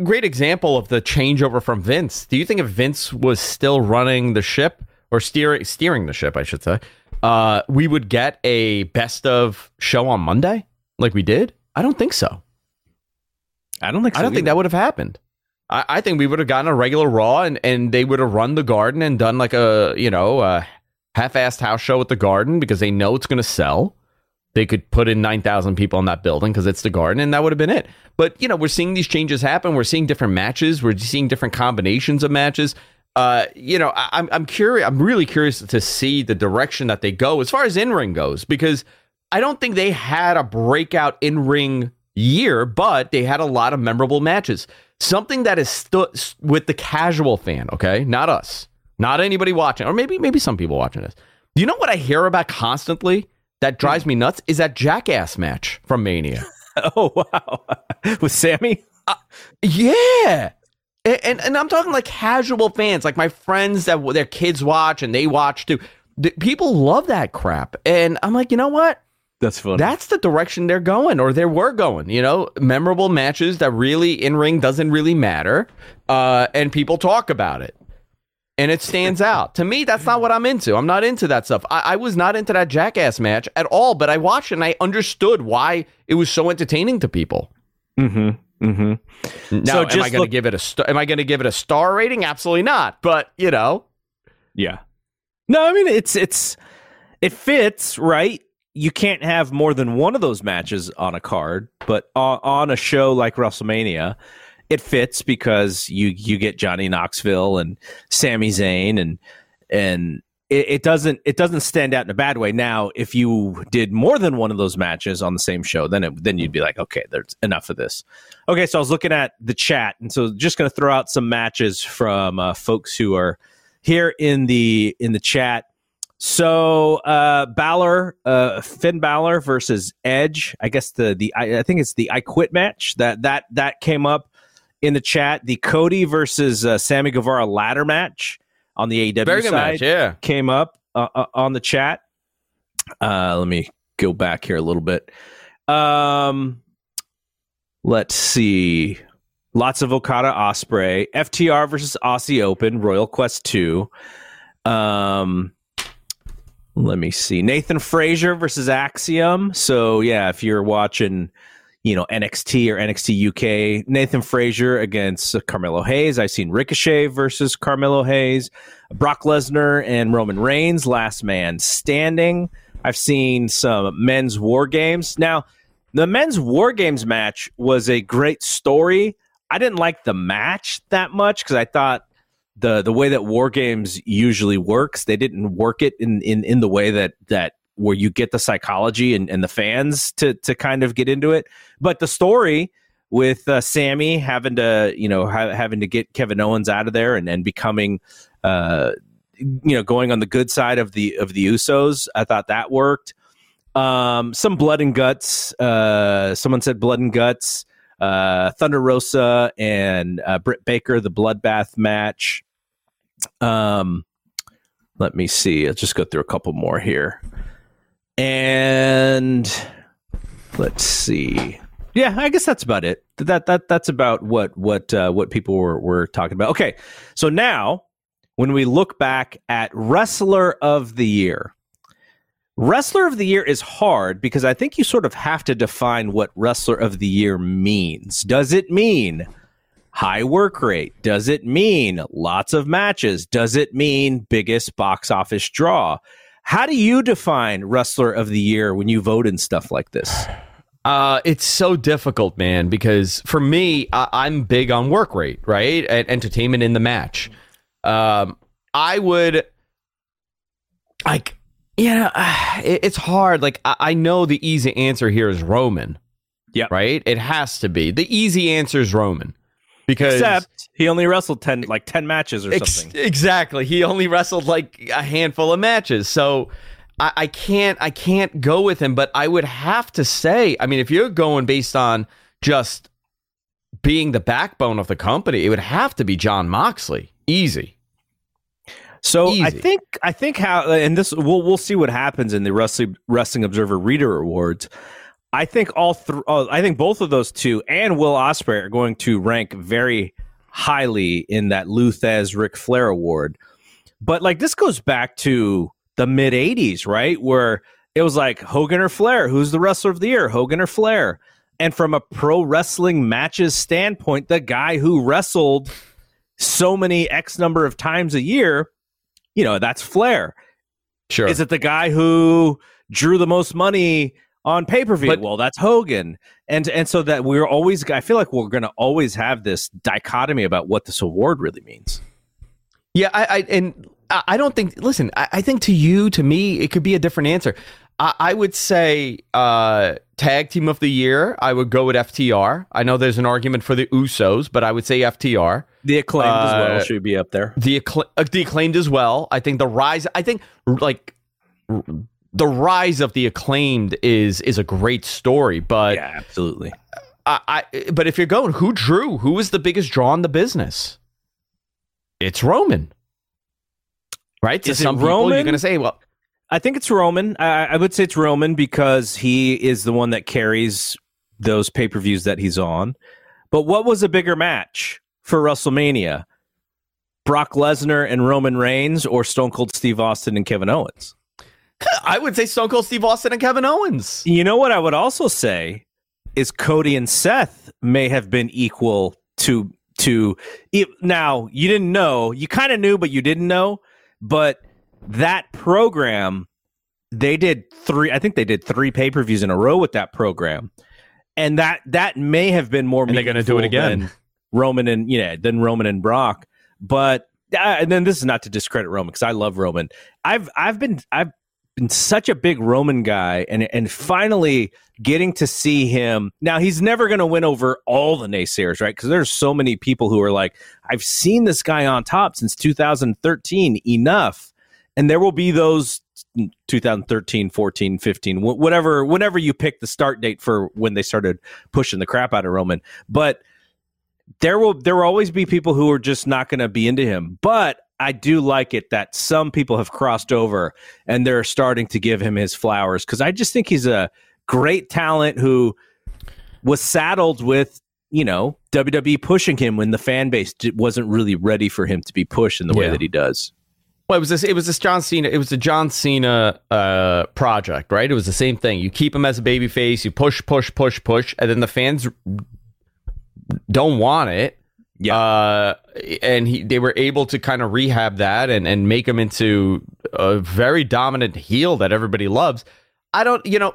great example of the changeover from Vince. Do you think if Vince was still running the ship, or steering the ship, I should say, we would get a best of show on Monday like we did? I don't think so. I don't think that would have happened. I think we would have gotten a regular Raw, and they would have run the Garden and done like a half-assed house show at the Garden because they know it's going to sell. They could put in 9,000 people in that building because it's the Garden, and that would have been it. But, you know, we're seeing these changes happen. We're seeing different matches. We're seeing different combinations of matches. You know, I'm curious. I'm really curious to see the direction that they go as far as in-ring goes, because I don't think they had a breakout in-ring year, but they had a lot of memorable matches. Something that is with the casual fan, okay? Not us. Not anybody watching, or maybe some people watching this. You know what I hear about constantly that drives me nuts is that Jackass match from Mania. Oh, wow. With Sammy? Yeah. And I'm talking like casual fans, like my friends that their kids watch and they watch too. People love that crap. And I'm like, you know what? That's funny. That's the direction they're going, or they were going, you know, memorable matches that really in-ring doesn't really matter. And people talk about it. And it stands out. To me, that's not what I'm into. I'm not into that stuff. I was not into that Jackass match at all, but I watched it and I understood why it was so entertaining to people. Mm-hmm. Mm-hmm. Now, so am I going to give it a star rating? Absolutely not. But, you know, yeah. No, I mean, it fits, right? You can't have more than one of those matches on a card, but on a show like WrestleMania, it fits because you get Johnny Knoxville and Sami Zayn, and it doesn't stand out in a bad way. Now, if you did more than one of those matches on the same show, then you'd be like, okay, there's enough of this. Okay, so I was looking at the chat, and so just going to throw out some matches from folks who are here in the chat. So Finn Balor versus Edge. I guess I think it's the I Quit match that came up in the chat. The Cody versus Sammy Guevara ladder match on the AEW side match, yeah, came up on the chat. Let me go back here a little bit. Let's see. Lots of Okada Ospreay. FTR versus Aussie Open. Royal Quest 2. Let me see. Nathan Frazier versus Axiom. So, yeah, if you're watching, you know, NXT or NXT UK, Nathan Frazier against Carmelo Hayes. I've seen Ricochet versus Carmelo Hayes. Brock Lesnar and Roman Reigns, last man standing. I've seen some men's war games. Now, the men's war games match was a great story. I didn't like the match that much because I thought the way that war games usually works, they didn't work it in the way that where you get the psychology and the fans to kind of get into it. But the story with Sammy having to get Kevin Owens out of there and becoming, going on the good side of the Usos, I thought that worked. Some blood and guts. Someone said blood and guts. Thunder Rosa and Britt Baker, the bloodbath match. Let me see. I'll just go through a couple more here. And let's see. Yeah, I guess that's about it. That's about what people were talking about. Okay, so now when we look back at Wrestler of the Year, Wrestler of the Year is hard because I think you sort of have to define what Wrestler of the Year means. Does it mean high work rate? Does it mean lots of matches? Does it mean biggest box office draw? How do you define Wrestler of the Year when you vote in stuff like this? It's so difficult, man, because for me, I'm big on work rate, right? And entertainment in the match. I would, like, you know, it's hard. Like, I know the easy answer here is Roman. Yeah. Right? It has to be. The easy answer is Roman. Because except he only wrestled 10 matches or something. Exactly. He only wrestled like a handful of matches. So I can't go with him, but I would have to say, I mean, if you're going based on just being the backbone of the company, it would have to be Jon Moxley. Easy. So easy. I think how, and this we'll see what happens in the Wrestling Observer Reader Awards. I think I think both of those two and Will Ospreay are going to rank very highly in that Lou Thesz Ric Flair award. But like this goes back to the mid '80s, right, where it was like Hogan or Flair, who's the Wrestler of the Year? Hogan or Flair? And from a pro wrestling matches standpoint, the guy who wrestled so many X number of times a year, you know, that's Flair. Sure. Is it the guy who drew the most money on pay-per-view? But, well, that's Hogan. And so that we're always, I feel like we're going to always have this dichotomy about what this award really means. Yeah, I don't think, listen, I think to you, to me, it could be a different answer. I would say Tag Team of the Year, I would go with FTR. I know there's an argument for the Usos, but I would say FTR. The Acclaimed as well should be up there. The Acclaimed as well. I think the rise of the Acclaimed is a great story, but yeah, absolutely. But if you're going, who was the biggest draw in the business? It's Roman, right? To some people, you're going to say, well, I think it's Roman. I would say it's Roman because he is the one that carries those pay-per-views that he's on. But what was a bigger match for WrestleMania? Brock Lesnar and Roman Reigns, or Stone Cold Steve Austin and Kevin Owens? I would say Stone Cold Steve Austin and Kevin Owens. You know what I would also say is Cody and Seth may have been equal to it. Now, you didn't know. You kind of knew, but you didn't know. But that program, they did three pay-per-views in a row with that program. And that may have been more meaningful. And they're going to do it again. Than Roman and Brock. But and then this is not to discredit Roman because I love Roman. I've been such a big Roman guy, and finally getting to see him. Now, he's never going to win over all the naysayers, right? Because there's so many people who are like, I've seen this guy on top since 2013, enough. And there will be those 2013, 14, 15, whatever, whenever you pick the start date for when they started pushing the crap out of Roman. But there will always be people who are just not going to be into him. But I do like it that some people have crossed over and they're starting to give him his flowers because I just think he's a great talent who was saddled with, you know, WWE pushing him when the fan base wasn't really ready for him to be pushed in the way that he does. Well, it was the John Cena project, right? It was the same thing. You keep him as a babyface, you push, and then the fans don't want it. Yeah, and they were able to kind of rehab that and make him into a very dominant heel that everybody loves. In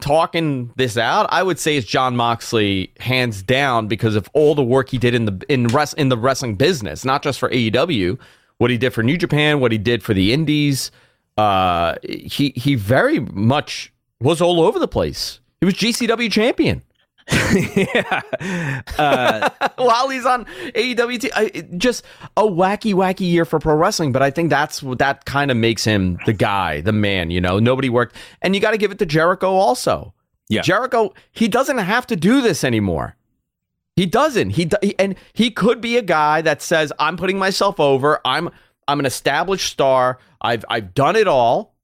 talking this out, I would say it's Jon Moxley hands down because of all the work he did in the wrestling business, not just for AEW, what he did for New Japan, what he did for the Indies. He very much was all over the place. He was GCW champion. Yeah. While he's on AEW, just a wacky year for pro wrestling, but I think that kind of makes him the guy, the man. You know, nobody worked, and you got to give it to Jericho also. Yeah, Jericho, he doesn't have to do this anymore. He doesn't. And he could be a guy that says, "I'm putting myself over. I'm an established star. I've done it all."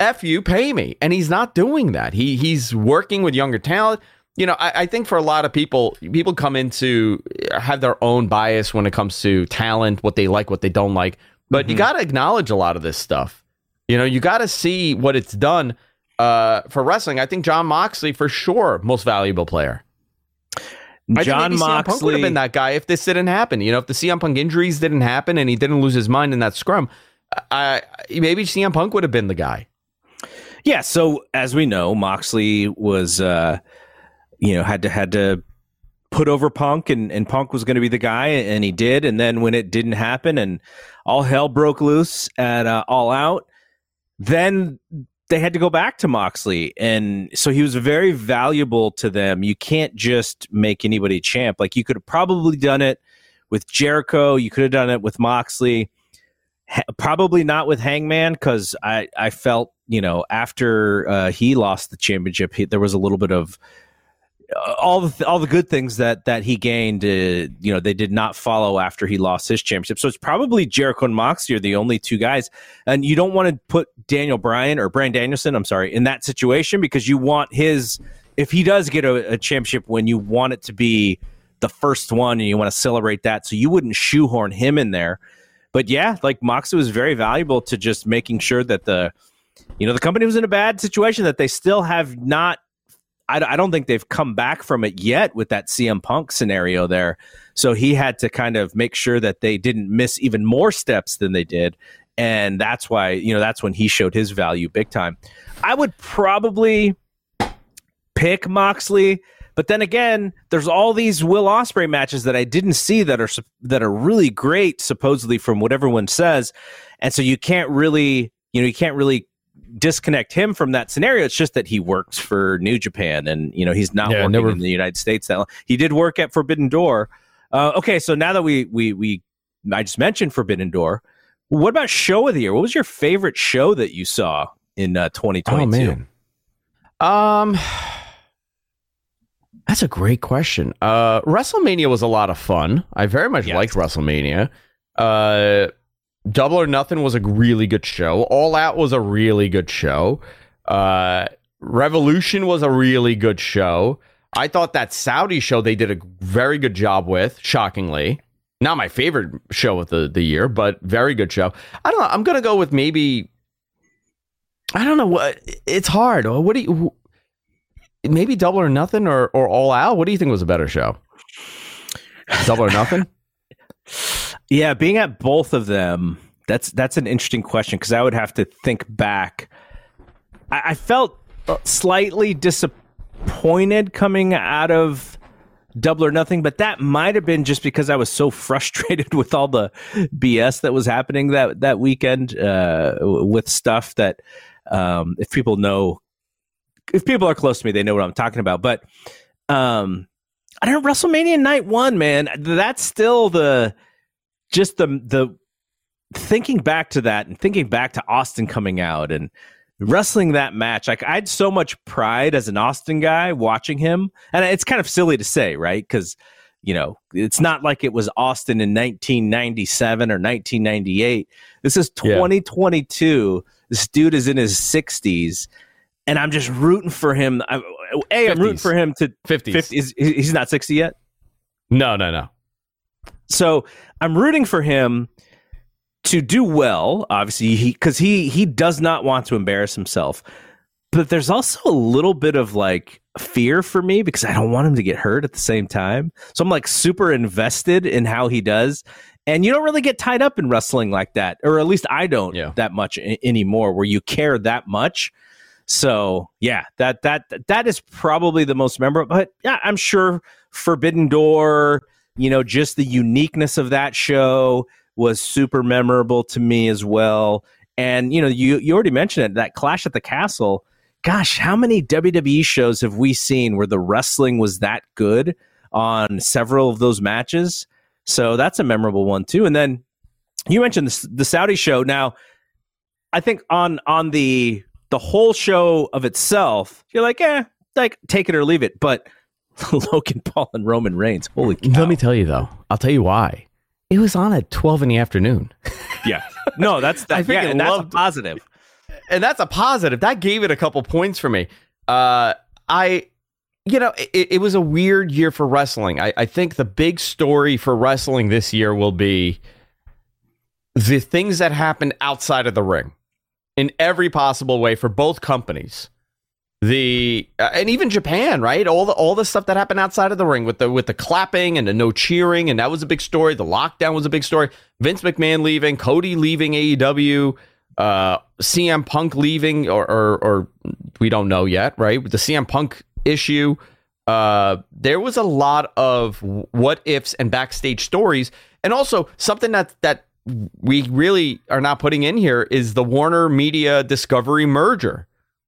F you, pay me. And he's not doing that. He's working with younger talent. You know, I think for a lot of people come into have their own bias when it comes to talent, what they like, what they don't like. But you got to acknowledge a lot of this stuff. You know, you got to see what it's done for wrestling. I think Jon Moxley, for sure, most valuable player. Jon Moxley CM Punk would have been that guy if this didn't happen. You know, if the CM Punk injuries didn't happen and he didn't lose his mind in that scrum, maybe CM Punk would have been the guy. Yeah. So as we know, Moxley was, had to put over Punk, and Punk was going to be the guy, and he did. And then when it didn't happen, and all hell broke loose at All Out, then they had to go back to Moxley, and so he was very valuable to them. You can't just make anybody champ. Like, you could have probably done it with Jericho, you could have done it with Moxley, probably not with Hangman, because I felt, you know, after he lost the championship, there was a little bit of all the good things that he gained. You know, they did not follow after he lost his championship. So it's probably Jericho and Moxley are the only two guys, and you don't want to put Daniel Bryan or Bryan Danielson, I'm sorry, in that situation, because you want his, if he does get a championship win, you want it to be the first one, and you want to celebrate that. So you wouldn't shoehorn him in there. But yeah, like, Moxley was very valuable to just making sure that the company was in a bad situation, that they still have not. I don't think they've come back from it yet with that CM Punk scenario there. So he had to kind of make sure that they didn't miss even more steps than they did. And that's why, you know, that's when he showed his value big time. I would probably pick Moxley, but then again, there's all these Will Ospreay matches that I didn't see that are really great, supposedly, from what everyone says. And so you can't really disconnect him from that scenario. It's just that he works for New Japan, and, you know, he's not working in the United States that long. He did work at Forbidden Door. Okay, so now that I just mentioned Forbidden Door, what about show of the year? What was your favorite show that you saw in 2022? Oh, man. That's a great question. WrestleMania was a lot of fun. I very much liked WrestleMania. Double or Nothing was a really good show. All Out was a really good show. Revolution was a really good show. I thought that Saudi show they did a very good job with, shockingly. Not my favorite show of the year, but very good show. I don't know. I'm going to go with maybe... I don't know. It's hard. What do you... Maybe Double or Nothing or All Out? What do you think was a better show? Double or Nothing? Yeah, being at both of them, that's an interesting question, because I would have to think back. I felt slightly disappointed coming out of Double or Nothing, but that might have been just because I was so frustrated with all the BS that was happening that weekend with stuff that, if people are close to me, they know what I'm talking about. But I don't know, WrestleMania Night 1, man, that's still the... Just the thinking back to that, and thinking back to Austin coming out and wrestling that match, like, I had so much pride as an Austin guy watching him. And it's kind of silly to say, right? Because, you know, it's not like it was Austin in 1997 or 1998. This is 2022. Yeah. This dude is in his 60s, and I'm just rooting for him. I'm rooting for him to 50s. 50, he's not 60 yet? No. So I'm rooting for him to do well, obviously, because he does not want to embarrass himself. But there's also a little bit of, like, fear for me, because I don't want him to get hurt at the same time. So I'm, like, super invested in how he does. And you don't really get tied up in wrestling like that, or at least I don't that much anymore, where you care that much. So, yeah, that is probably the most memorable. But, yeah, I'm sure Forbidden Door... You know, just the uniqueness of that show was super memorable to me as well. And, you know, you already mentioned it, that Clash at the Castle. Gosh, how many WWE shows have we seen where the wrestling was that good on several of those matches? So that's a memorable one, too. And then you mentioned the Saudi show. Now, I think on the whole show of itself, you're like, take it or leave it. But... Logan Paul and Roman Reigns. Holy cow. Let me tell you, though. I'll tell you why. It was on at 12 in the afternoon. Yeah. No, that's I freaking loved, that's a positive. and that's a positive. That gave it a couple points for me. It was a weird year for wrestling. I think the big story for wrestling this year will be the things that happened outside of the ring in every possible way for both companies. And even Japan, right? All the stuff that happened outside of the ring with the clapping and the no cheering, and that was a big story. The lockdown was a big story. Vince McMahon leaving, Cody leaving AEW, CM Punk leaving, or we don't know yet, right? With the CM Punk issue, there was a lot of what ifs and backstage stories, and also something that we really are not putting in here is the Warner Media Discovery merger.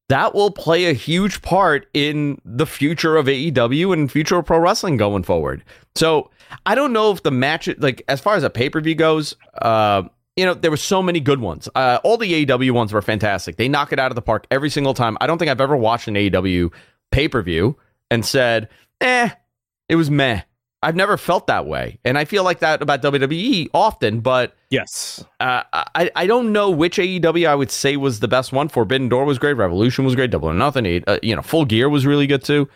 That will play a huge part in the future of AEW and future of pro wrestling going forward. So I don't know if the match, like as far as a pay-per-view goes, there were so many good ones. All the AEW ones were fantastic. They knock it out of the park every single time. I don't think I've ever watched an AEW pay-per-view and said, it was meh. I've never felt that way. And I feel like that about WWE often, but yes, I don't know which AEW I would say was the best one. Forbidden Door was great. Revolution was great. Double or Nothing. Full Gear was really good too.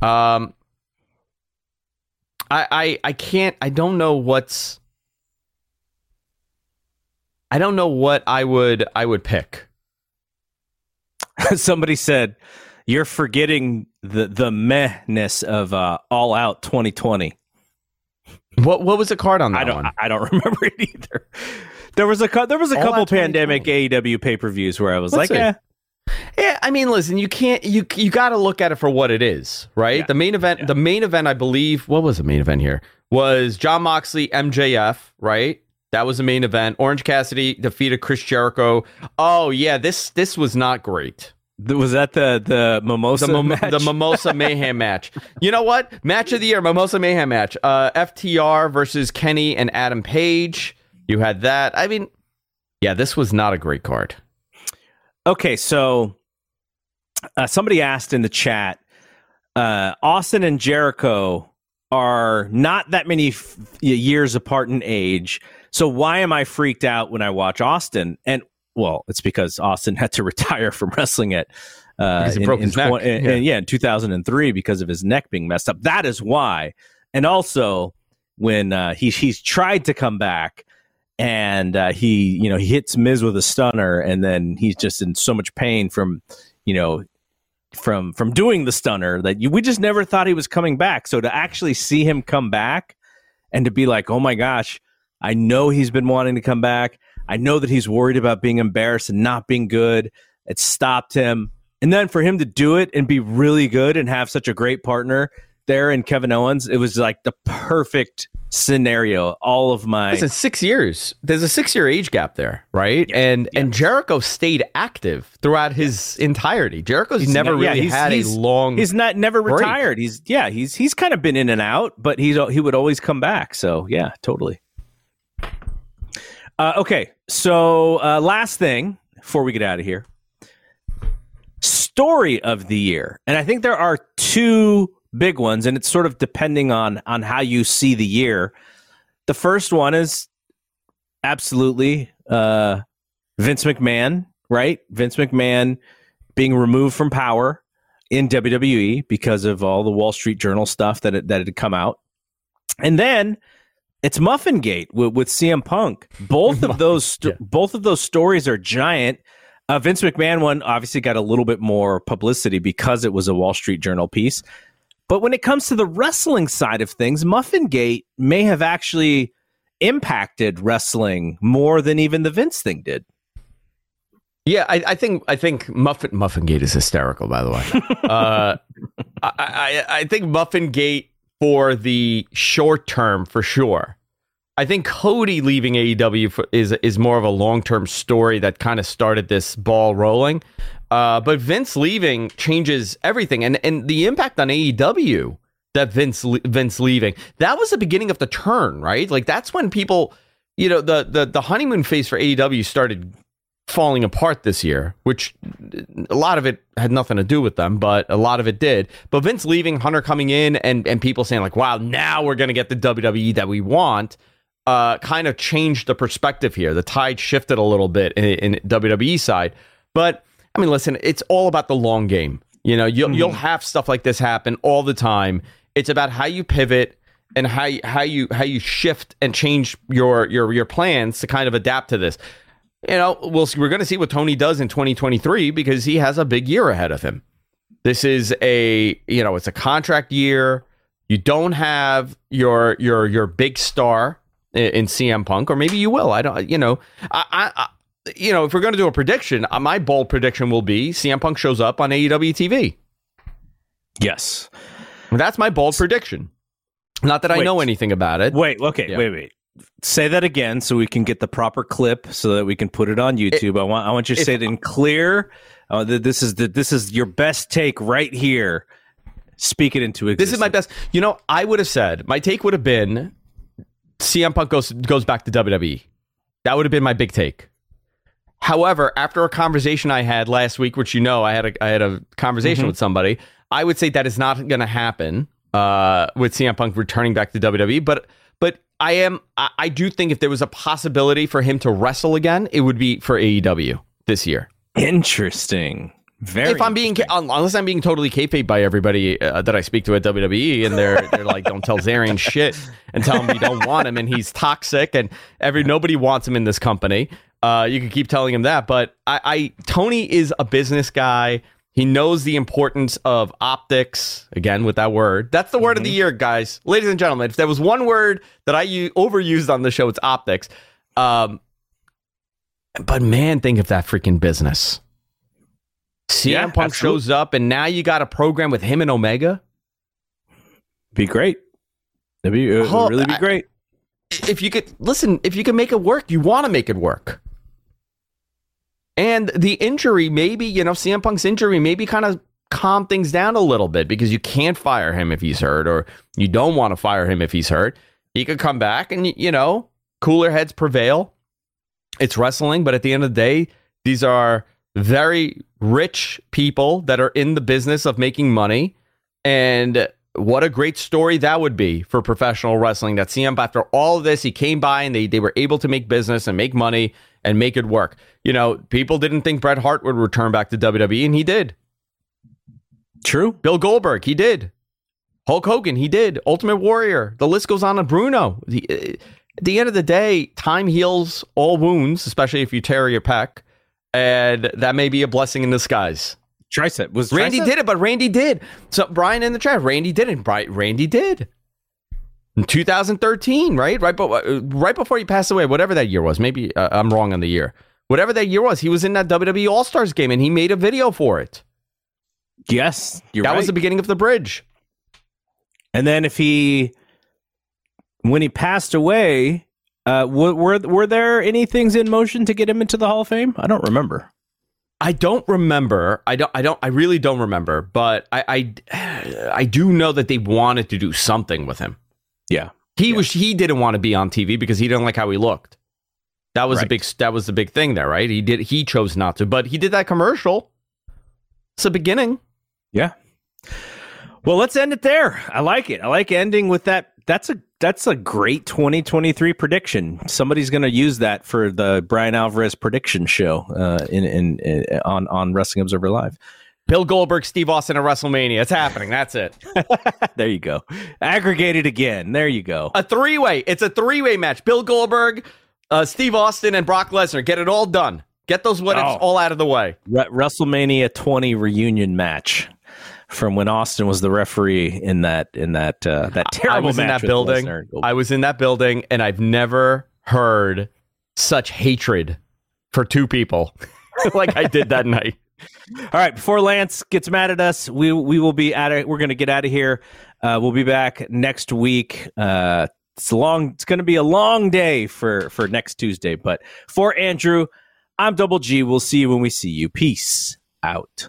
I don't know what I would pick. Somebody said, you're forgetting the mehness of All Out 2020. What was the card on that one? I don't remember it either. There was a couple pandemic AEW pay-per-views where I was Yeah, I mean, listen, you got to look at it for what it is, right? Yeah. The main event, I believe, what was the main event here? Was Jon Moxley, MJF, right? That was the main event. Orange Cassidy defeated Chris Jericho. Oh, yeah, this was not great. Was that the Mimosa match? The Mimosa Mayhem match. You know what? Match of the year, Mimosa Mayhem match. FTR versus Kenny and Adam Page. You had that. I mean, yeah, this was not a great card. Okay, so somebody asked in the chat, Austin and Jericho are not that many years apart in age, so why am I freaked out when I watch Austin? And well, it's because Austin had to retire from wrestling at in 2003 because of his neck being messed up. That is why. And also when he's tried to come back and he hits Miz with a stunner, and then he's just in so much pain from doing the stunner that we just never thought he was coming back. So to actually see him come back and to be like, oh my gosh, I know he's been wanting to come back. I know that he's worried about being embarrassed and not being good. It stopped him. And then for him to do it and be really good and have such a great partner there in Kevin Owens, it was like the perfect scenario. All of my... Listen, 6 years. There's a 6-year age gap there, right? Yes. And Jericho stayed active throughout his entirety. He's never retired. He's kind of been in and out, but he would always come back. So yeah, totally. Okay, so last thing before we get out of here, story of the year. And I think there are two big ones, and it's sort of depending on how you see the year. The first one is absolutely Vince McMahon, right? Vince McMahon being removed from power in WWE because of all the Wall Street Journal stuff that had come out. And then... it's Muffingate with CM Punk. Both of those stories are giant. Vince McMahon one obviously got a little bit more publicity because it was a Wall Street Journal piece. But when it comes to the wrestling side of things, Muffingate may have actually impacted wrestling more than even the Vince thing did. Yeah, I think Muffingate is hysterical, by the way. I think Muffingate for the short term, for sure. I think Cody leaving AEW is more of a long-term story that kind of started this ball rolling. But Vince leaving changes everything. And the impact on AEW that Vince leaving, that was the beginning of the turn, right? Like, that's when people, the honeymoon phase for AEW started falling apart this year, which a lot of it had nothing to do with them, but a lot of it did. But Vince leaving, Hunter coming in, and people saying like, wow, now we're going to get the WWE that we want, kind of changed the perspective here. The tide shifted a little bit in WWE side. But I mean, listen, it's all about the long game. You know, you'll have stuff like this happen all the time. It's about how you pivot and how you shift and change your plans to kind of adapt to this. You know, we're going to see what Tony does in 2023 because he has a big year ahead of him. This is it's a contract year. You don't have your big star in CM Punk, or maybe you will. I don't. You know, I you know, if we're going to do a prediction, my bold prediction will be CM Punk shows up on AEW TV. Yes, that's my bold prediction. Not that I know anything about it. Wait. Say that again so we can get the proper clip so that we can put it on YouTube. I want you to say it in clear. This is your best take right here. Speak it into existence. This is my best. You know, I would have said, my take would have been CM Punk goes back to WWE. That would have been my big take. However, after a conversation I had last week, which you know, I had a conversation with somebody, I would say that is not going to happen with CM Punk returning back to WWE, but I do think if there was a possibility for him to wrestle again, it would be for AEW this year. Interesting. Very. If I'm being, unless I'm being totally kayfabe by everybody that I speak to at WWE, and they're like, don't tell Zarian shit, and tell him you don't want him, and he's toxic, and nobody wants him in this company. You can keep telling him that, but Tony is a business guy. He knows the importance of optics, again, with that word. That's the word of the year, guys. Ladies and gentlemen, if there was one word that I overused on the show, it's optics. But man, think of that freaking business. CM Punk shows up, and now you got a program with him and Omega. Be great. It'd really be great. If you could make it work, you want to make it work. And the injury, maybe, you know, CM Punk's injury maybe kind of calmed things down a little bit because you can't fire him if he's hurt, or you don't want to fire him if he's hurt. He could come back and, you know, cooler heads prevail. It's wrestling, but at the end of the day, these are very rich people that are in the business of making money. And what a great story that would be for professional wrestling, that CM, after all of this, he came by and they were able to make business and make money and make it work. You know, people didn't think Bret Hart would return back to WWE, and he did. True. Bill Goldberg, he did. Hulk Hogan, he did. Ultimate Warrior. The list goes on. Bruno. At the end of the day, time heals all wounds, especially if you tear your pec, and that may be a blessing in disguise. Tricep was Randy tricep? Did it, but Randy did. So Brian in the chat, Randy didn't. Randy did. In 2013, right? Right before he passed away, whatever that year was. Maybe I'm wrong on the year. Whatever that year was, he was in that WWE All-Stars game, and he made a video for it. Yes, you're right. That was the beginning of the bridge. And then when he passed away, were there any things in motion to get him into the Hall of Fame? I don't remember. I really don't remember, but I do know that they wanted to do something with him. Yeah. He didn't want to be on TV because he didn't like how he looked. That was the big thing there, right? He chose not to, but he did that commercial. It's a beginning. Yeah. Well, let's end it there. I like it. I like ending with that. That's a great 2023 prediction. Somebody's going to use that for the Brian Alvarez prediction show on Wrestling Observer Live. Bill Goldberg, Steve Austin at WrestleMania. It's happening. That's it. There you go. Aggregated again. There you go. A three-way. It's a three-way match. Bill Goldberg, Steve Austin, and Brock Lesnar. Get it all done. Get those what-ifs all out of the way. WrestleMania 20 reunion match from when Austin was the referee in that terrible match. I was in that building, and I've never heard such hatred for two people like I did that night. All right, before Lance gets mad at us, we will be at it. We're going to get out of here. We'll be back next week. It's going to be a long day for next Tuesday. But for Andrew, I'm Double G. We'll see you when we see you. Peace out.